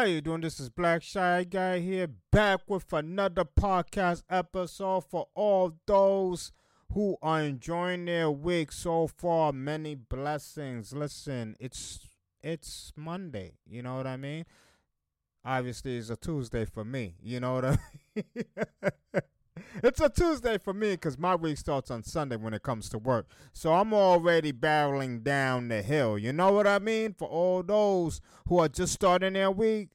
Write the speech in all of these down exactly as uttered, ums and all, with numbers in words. How you doing? This is Black Shy Guy here, back with another podcast episode for all those who are enjoying their week so far. Many blessings. Listen, it's it's Monday. You know what I mean? Obviously, it's a Tuesday for me. You know what I mean? It's a Tuesday for me because my week starts on Sunday when it comes to work. So I'm already barreling down the hill. You know what I mean? For all those who are just starting their week,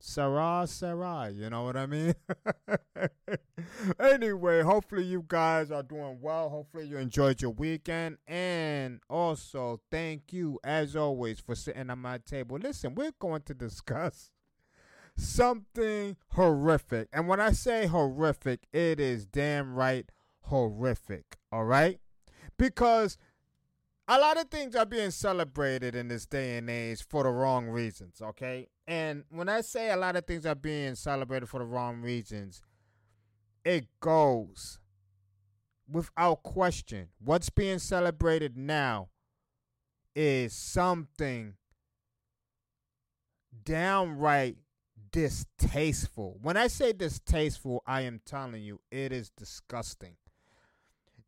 Sarah, Sarah. You know what I mean? Anyway, hopefully you guys are doing well. Hopefully you enjoyed your weekend. And also, thank you, as always, for sitting at my table. Listen, we're going to discuss something horrific. And when I say horrific, it is damn right horrific. All right? Because a lot of things are being celebrated in this day and age for the wrong reasons. Okay? And when I say a lot of things are being celebrated for the wrong reasons, it goes without question. What's being celebrated now is something downright distasteful. When I say distasteful, I am telling you, it is disgusting.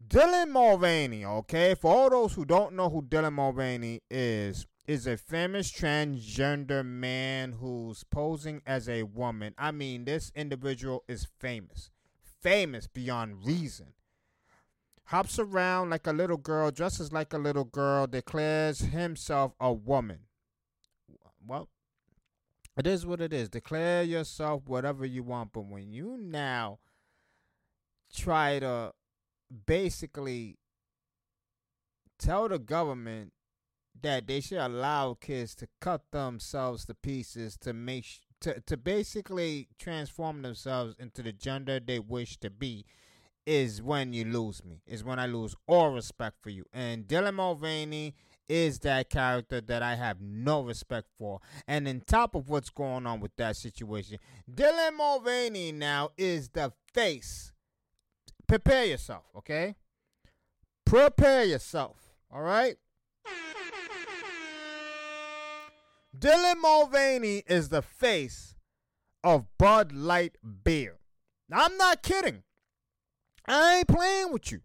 Dylan Mulvaney, okay, for all those who don't know who Dylan Mulvaney is, is a famous transgender man who's posing as a woman. I mean, this individual is famous, famous beyond reason. Hops around like a little girl, dresses like a little girl, declares himself a woman. Well, it is what it is. Declare yourself whatever you want. But when you now try to basically tell the government that they should allow kids to cut themselves to pieces to make sh- to, to basically transform themselves into the gender they wish to be, is when you lose me. Is when I lose all respect for you. And Dylan Mulvaney is that character that I have no respect for. And on top of what's going on with that situation, Dylan Mulvaney now is the face. Prepare yourself, okay? Prepare yourself, all right? Dylan Mulvaney is the face of Bud Light beer. Now, I'm not kidding. I ain't playing with you.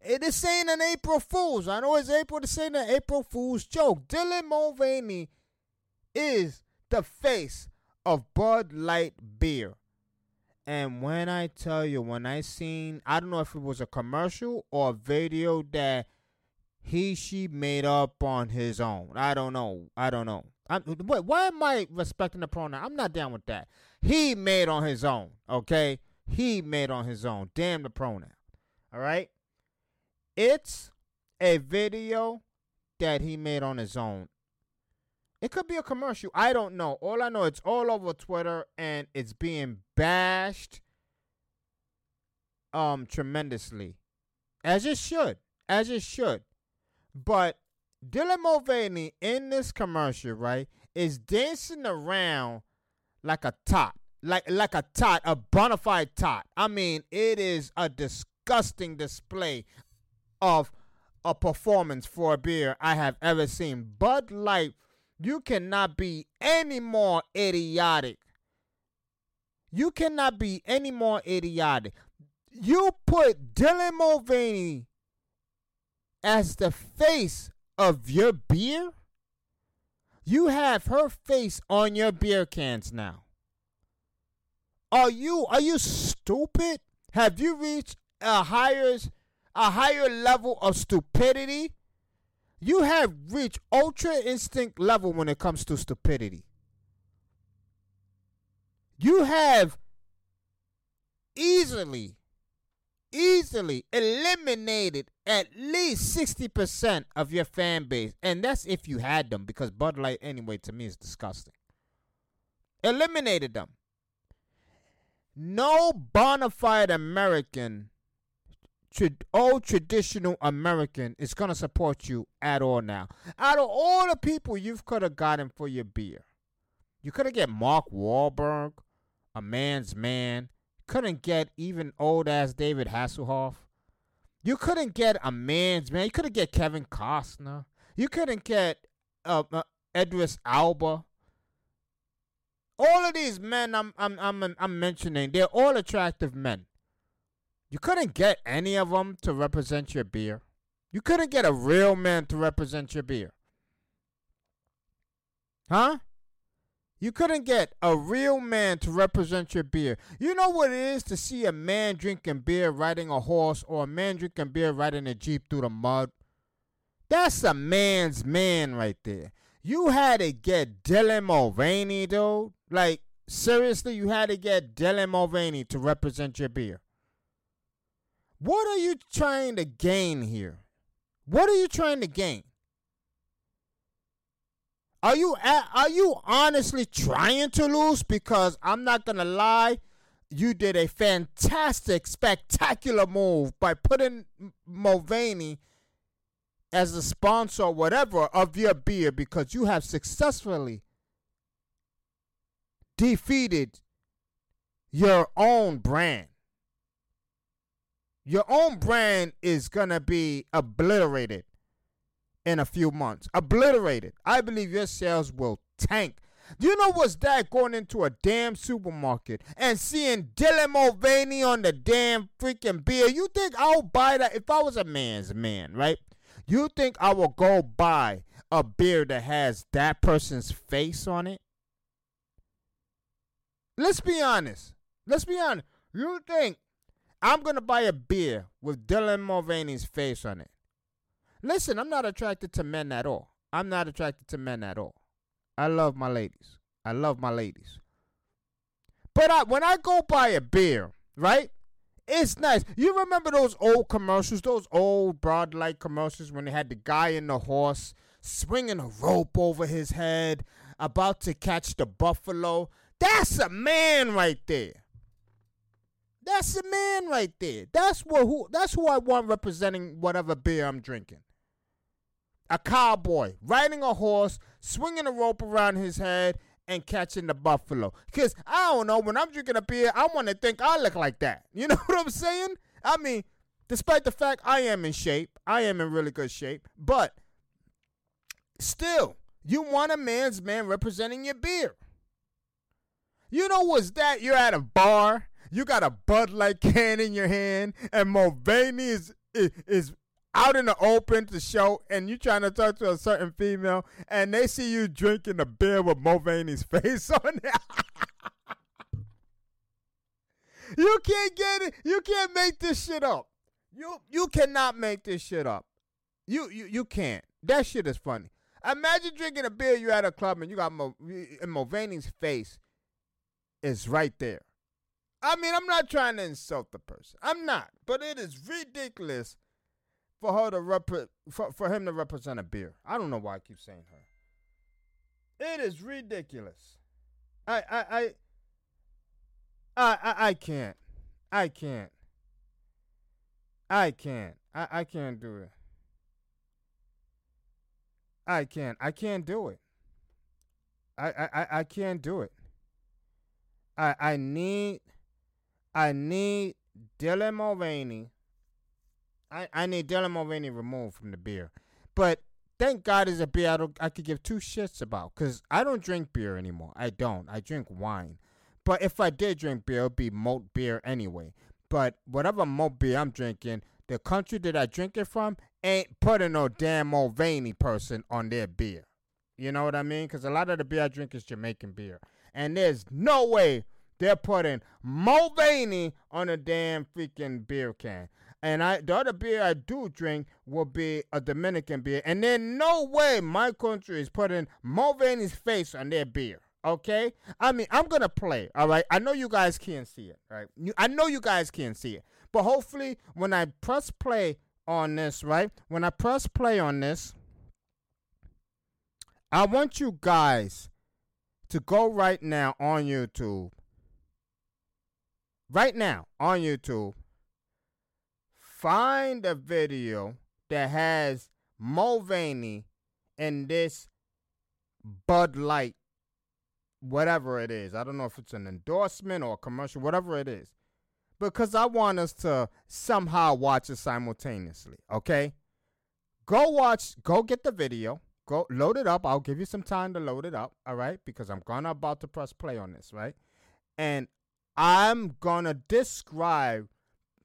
It is saying an April Fool's. I know it's April to say an April Fool's joke. Dylan Mulvaney is the face of Bud Light beer. And when I tell you, when I seen, I don't know if it was a commercial or a video that he, she made up on his own. I don't know. I don't know. I'm, wait, why am I respecting the pronoun? I'm not down with that. He made on his own, okay? He made on his own. Damn the pronoun. All right? It's a video that he made on his own. It could be a commercial. I don't know. All I know, it's all over Twitter, and it's being bashed um, tremendously. As it should. As it should. But Dylan Mulvaney, in this commercial, right, is dancing around like a tot. Like, like a tot, a bona fide tot. I mean, it is a disgusting display of a performance for a beer I have ever seen. Bud Light, you cannot be any more idiotic. You cannot be any more idiotic. You put Dylan Mulvaney as the face of your beer? You have her face on your beer cans now. Are you are you stupid? Have you reached a higher a higher level of stupidity? You have reached ultra instinct level when it comes to stupidity. You have easily, easily eliminated at least sixty percent of your fan base. And that's if you had them, because Bud Light anyway to me is disgusting. Eliminated them. No bona fide American, old traditional American, is going to support you at all now. Out of all the people you could have gotten for your beer, you could have get Mark Wahlberg, a man's man. Couldn't get even old-ass David Hasselhoff. You couldn't get a man's man. You couldn't get Kevin Costner. You couldn't get uh, uh, Idris Elba. All of these men I'm I'm I'm I'm mentioning, they're all attractive men. You couldn't get any of them to represent your beer. You couldn't get a real man to represent your beer. Huh? You couldn't get a real man to represent your beer. You know what it is to see a man drinking beer riding a horse, or a man drinking beer riding a Jeep through the mud? That's a man's man right there. You had to get Dylan Mulvaney, dude. Like, seriously, you had to get Dylan Mulvaney to represent your beer. What are you trying to gain here? What are you trying to gain? Are you are you honestly trying to lose? Because I'm not going to lie, you did a fantastic, spectacular move by putting Mulvaney as a sponsor or whatever of your beer, because you have successfully defeated your own brand. Your own brand is going to be obliterated in a few months. Obliterated. I believe your sales will tank. You know what's that, going into a damn supermarket and seeing Dylan Mulvaney on the damn freaking beer? You think I'll buy that? If I was a man's man, right? You think I will go buy a beer that has that person's face on it? Let's be honest. Let's be honest. You think I'm going to buy a beer with Dylan Mulvaney's face on it? Listen, I'm not attracted to men at all. I'm not attracted to men at all. I love my ladies. I love my ladies. But I, when I go buy a beer, right, it's nice. You remember those old commercials, those old Bud Light commercials when they had the guy in the horse swinging a rope over his head, about to catch the buffalo? That's a man right there. That's a man right there. That's what who. That's who I want representing whatever beer I'm drinking. A cowboy riding a horse, swinging a rope around his head, and catching the buffalo. Because, I don't know, when I'm drinking a beer, I want to think I look like that. You know what I'm saying? I mean, despite the fact I am in shape, I am in really good shape, but still, you want a man's man representing your beer. You know what's that? You're at a bar, you got a Bud Light can in your hand, and Mulvaney is, is, is out in the open to show, and you trying to talk to a certain female, and they see you drinking a beer with Mulvaney's face on it. You can't get it. You can't make this shit up. You you cannot make this shit up. You you you can't. That shit is funny. Imagine drinking a beer, you at a club, and you got Mo, and Mulvaney's face is right there. I mean, I'm not trying to insult the person. I'm not, but it is ridiculous for her to rep, for, for him to represent a beer. I don't know why I keep saying her. It is ridiculous. I I I I I, I can't. I can't. I can't. I, I can't do it. I can't. I can't do it. I I, I, I can't do it. I I need I need Dylan Mulvaney. I, I need Dylan Mulvaney removed from the beer. But thank God it's a beer I, don't, I could give two shits about, because I don't drink beer anymore. I don't. I drink wine. But if I did drink beer, it would be malt beer anyway. But whatever malt beer I'm drinking, the country that I drink it from ain't putting no damn Mulvaney person on their beer. You know what I mean? Because a lot of the beer I drink is Jamaican beer. And there's no way they're putting Mulvaney on a damn freaking beer can. And I, the other beer I do drink will be a Dominican beer. And there's no way my country is putting Mulvaney's face on their beer, okay? I mean, I'm going to play, all right? I know you guys can't see it, right? You, I know you guys can't see it. But hopefully when I press play on this, right? When I press play on this, I want you guys to go right now on YouTube. Right now on YouTube. Find a video that has Mulvaney and this Bud Light, whatever it is. I don't know if it's an endorsement or a commercial, whatever it is. Because I want us to somehow watch it simultaneously, okay? Go watch, go get the video, Go load it up. I'll give you some time to load it up, all right? Because I'm gonna about to press play on this, right? And I'm gonna describe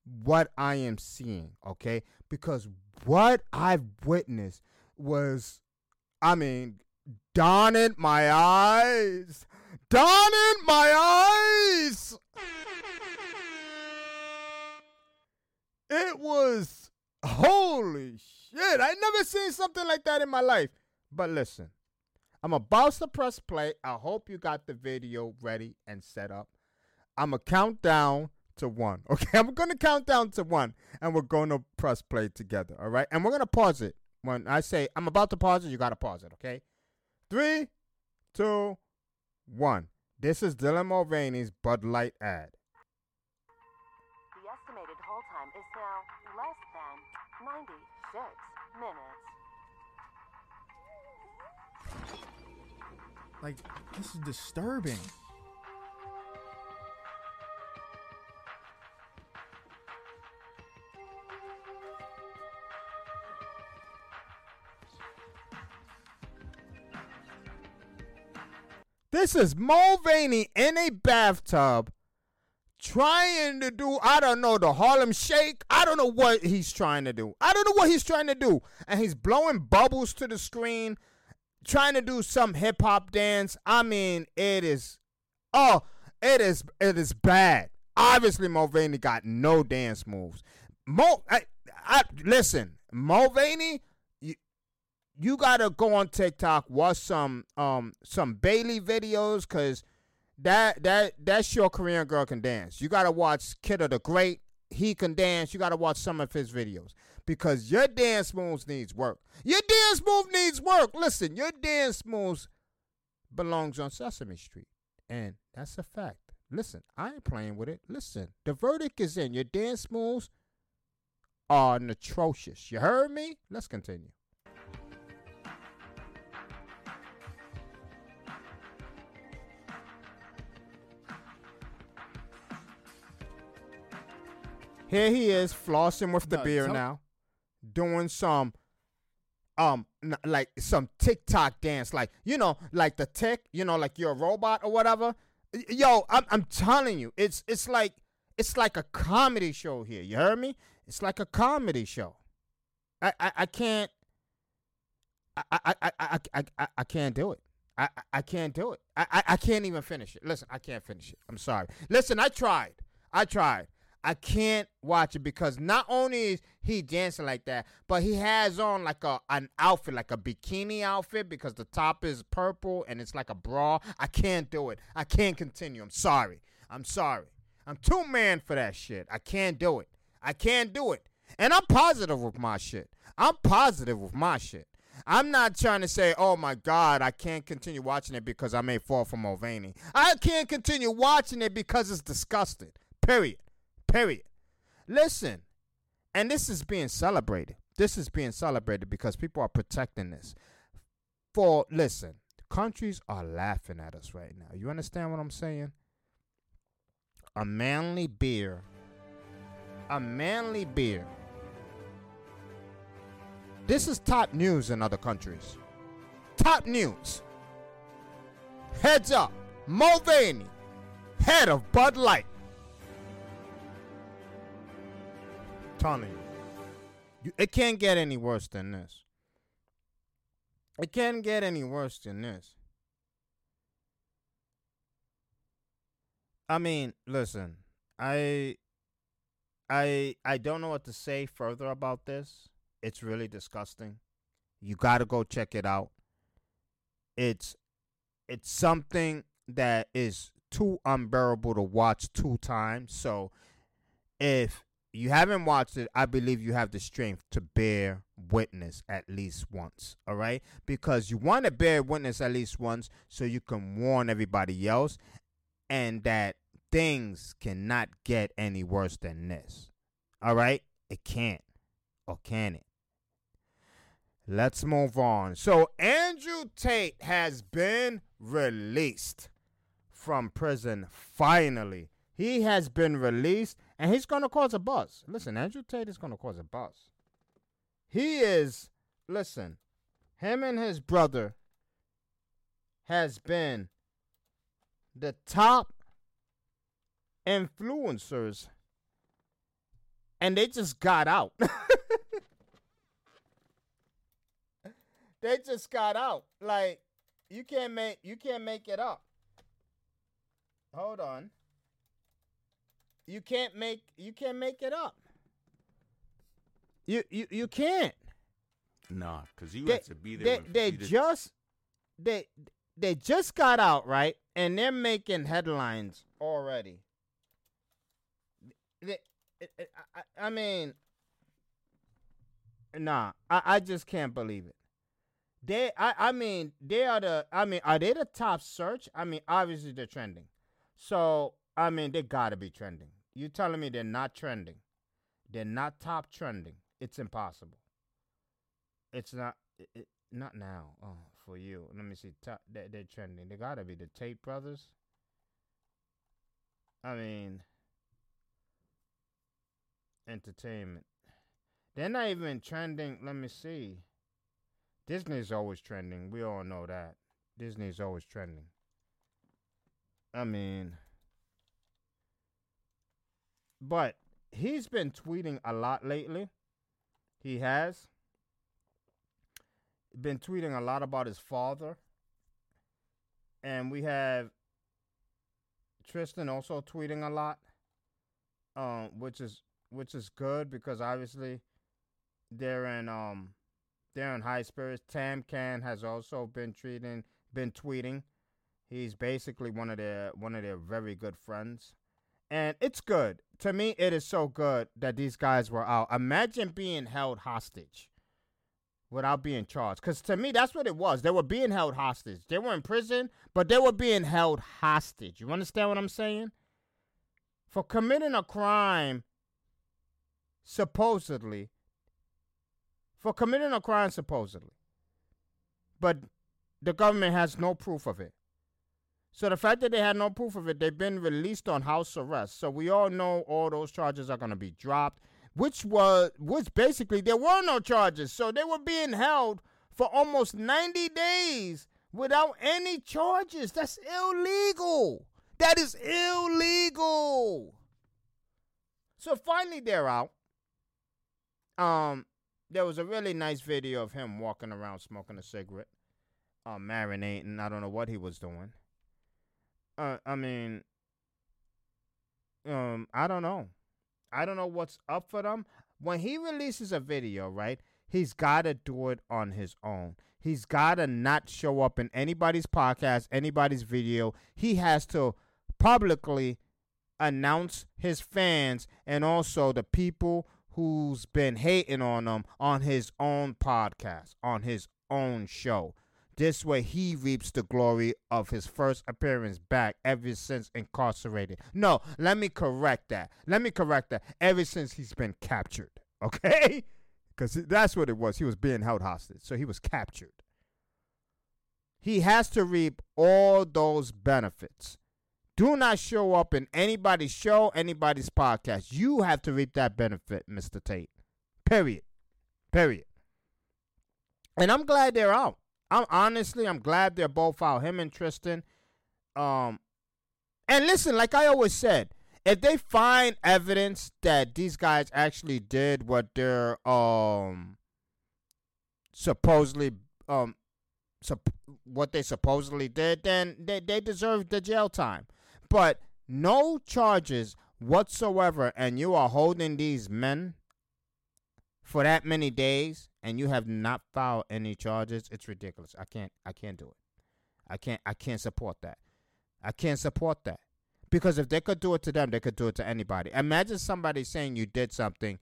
what I am seeing, okay? Because what I've witnessed was, I mean, dawn in my eyes. Dawn in my eyes. It was, holy shit. I never seen something like that in my life. But listen, I'm about to press play. I hope you got the video ready and set up. I'm a countdown to one. Okay, I'm going to count down to one, and we're going to press play together, all right? And we're going to pause it. When I say I'm about to pause it, you got to pause it, okay? Three, two, one. This is Dylan Mulvaney's Bud Light ad. The estimated hold time is now less than ninety-six minutes. Like, this is disturbing. This is Mulvaney in a bathtub trying to do, I don't know, the Harlem Shake. I don't know what he's trying to do. I don't know what he's trying to do. And he's blowing bubbles to the screen, trying to do some hip-hop dance. I mean, it is, oh, it is it is bad. Obviously, Mulvaney got no dance moves. Mo, I, I, listen, Mulvaney, you, you got to go on TikTok, watch some um some Bailey videos, because that, that, that's your Korean girl can dance. You got to watch Kidda the Great. He can dance. You got to watch some of his videos, because your dance moves needs work. Your dance move needs work. Listen, your dance moves belongs on Sesame Street, and that's a fact. Listen, I ain't playing with it. Listen, the verdict is in. Your dance moves are atrocious. You heard me? Let's continue. Here he is, flossing with the no, beer now, doing some, um, like some TikTok dance, like, you know, like the tick, you know, like you're a robot or whatever. Yo, I'm, I'm telling you, it's, it's like, it's like a comedy show here. You heard me? It's like a comedy show. I, I, I can't, I, I, I, I, I, I, I can't do it. I, I, I can't do it. I, I, I can't even finish it. Listen, I can't finish it. I'm sorry. Listen, I tried. I tried. I can't watch it, because not only is he dancing like that, but he has on like a an outfit, like a bikini outfit, because the top is purple and it's like a bra. I can't do it. I can't continue. I'm sorry. I'm sorry. I'm too man for that shit. I can't do it. I can't do it. And I'm positive with my shit. I'm positive with my shit. I'm not trying to say, oh, my God, I can't continue watching it because I may fall for Mulvaney. I can't continue watching it because it's disgusting. Period. Period. Listen, and this is being celebrated. This is being celebrated because people are protecting this. For, listen, countries are laughing at us right now. You understand what I'm saying? A manly beer. A manly beer. This is top news in other countries. Top news. Heads up. Mulvaney, head of Bud Light. Telling you, it can't get any worse than this. It can't get any worse than this. I mean, listen, I, I, I don't know what to say further about this. It's really disgusting. You gotta go check it out. It's, it's something that is too unbearable to watch two times. So, if you haven't watched it, I believe you have the strength to bear witness at least once, all right? Because you want to bear witness at least once so you can warn everybody else, and that things cannot get any worse than this, all right? It can't, or can it? Let's move on. So Andrew Tate has been released from prison, finally. He has been released. And he's going to cause a buzz. Listen, Andrew Tate is going to cause a buzz. He is, listen, him and his brother has been the top influencers, and they just got out. They just got out. Like, you can't make you can't make it up. Hold on. You can't make you can't make it up. You you, you can't. Nah, because you they, have to be there. They, they just they they just got out, right? And they're making headlines already. They, it, it, I, I mean, nah, I, I just can't believe it. They, I, I mean, they are the, I mean, are they the top search? I mean, obviously they're trending. So, I mean, they gotta be trending. You telling me they're not trending? They're not top trending. It's impossible. It's not, it, it, not now. Oh, for you. Let me see. Top, they're, they're trending. They gotta be the Tate brothers. I mean, entertainment. They're not even trending. Let me see. Disney's always trending. We all know that. Disney's always trending. I mean, but he's been tweeting a lot lately. He has been tweeting a lot about his father. And we have Tristan also tweeting a lot, um, which is which is good because obviously they're in um. They're in high spirits. Tam Can has also been treating, been tweeting. He's basically one of their one of their very good friends, and it's good to me. It is so good that these guys were out. Imagine being held hostage without being charged. Because to me, that's what it was. They were being held hostage. They were in prison, but they were being held hostage. You understand what I'm saying? For committing a crime, supposedly. For committing a crime, supposedly. But the government has no proof of it. So the fact that they had no proof of it, they've been released on house arrest. So we all know all those charges are going to be dropped, which was, which basically there were no charges. So they were being held for almost ninety days without any charges. That's illegal. That is illegal. So finally they're out. Um... There was a really nice video of him walking around smoking a cigarette, uh, marinating. I don't know what he was doing. Uh, I mean, um, I don't know. I don't know what's up for them. When he releases a video, right, he's got to do it on his own. He's got to not show up in anybody's podcast, anybody's video. He has to publicly announce his fans and also the people who's been hating on him on his own podcast, on his own show. This way he reaps the glory of his first appearance back ever since incarcerated. No, let me correct that. Let me correct that. Ever since he's been captured, okay? Because that's what it was. He was being held hostage, so he was captured. He has to reap all those benefits. Do not show up in anybody's show, anybody's podcast. You have to reap that benefit, Mister Tate. Period. Period. And I'm glad they're out. I'm honestly, I'm glad they're both out, him and Tristan. Um, and listen, like I always said, if they find evidence that these guys actually did what they're um supposedly um sup- what they supposedly did, then they they deserve the jail time. But no charges whatsoever, and you are holding these men for that many days, and you have not filed any charges. It's ridiculous. I can't. I can't do it. I can't. I can't support that. I can't support that because if they could do it to them, they could do it to anybody. Imagine somebody saying you did something,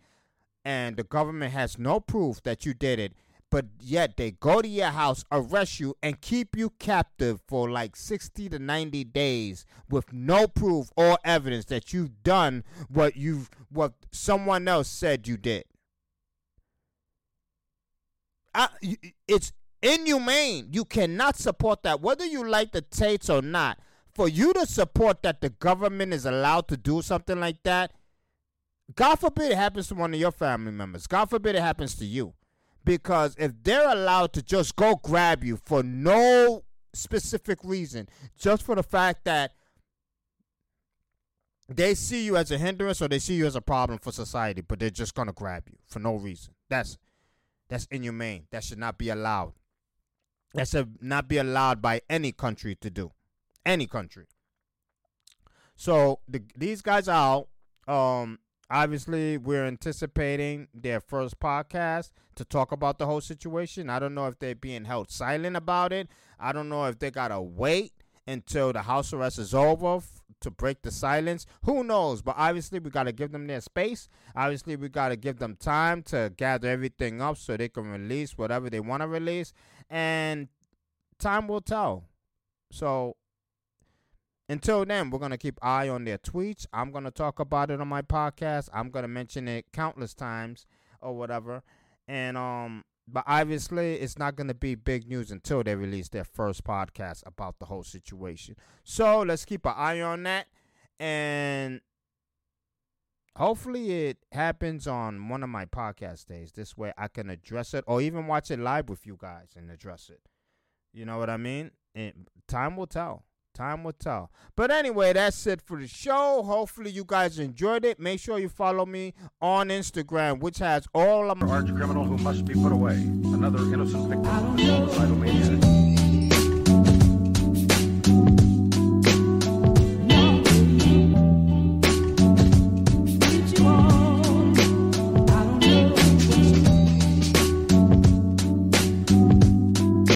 and the government has no proof that you did it, but yet they go to your house, arrest you, and keep you captive for like sixty to ninety days with no proof or evidence that you've done what you've what someone else said you did. I, it's inhumane. You cannot support that, whether you like the Tates or not. For you to support that the government is allowed to do something like that, God forbid it happens to one of your family members. God forbid it happens to you. Because if they're allowed to just go grab you for no specific reason, just for the fact that they see you as a hindrance or they see you as a problem for society, but they're just going to grab you for no reason. That's that's inhumane. That should not be allowed. That should not be allowed by any country to do. Any country. So the, these guys are out. Um, obviously, we're anticipating their first podcast to talk about the whole situation. I don't know if they're being held silent about it. I don't know if they got to wait until the house arrest is over f- to break the silence. Who knows? But obviously, we got to give them their space. Obviously, we got to give them time to gather everything up so they can release whatever they want to release. And time will tell. So until then, we're going to keep eye on their tweets. I'm going to talk about it on my podcast. I'm going to mention it countless times or whatever. And um. But obviously, it's not going to be big news until they release their first podcast about the whole situation. So let's keep an eye on that. And hopefully it happens on one of my podcast days. This way I can address it or even watch it live with you guys and address it. You know what I mean? And time will tell. Time will tell. But anyway, that's it for the show. Hopefully you guys enjoyed it. Make sure you follow me on Instagram, which has all of my... Arch criminal who must be put away. Another innocent victim of suicidal maniac.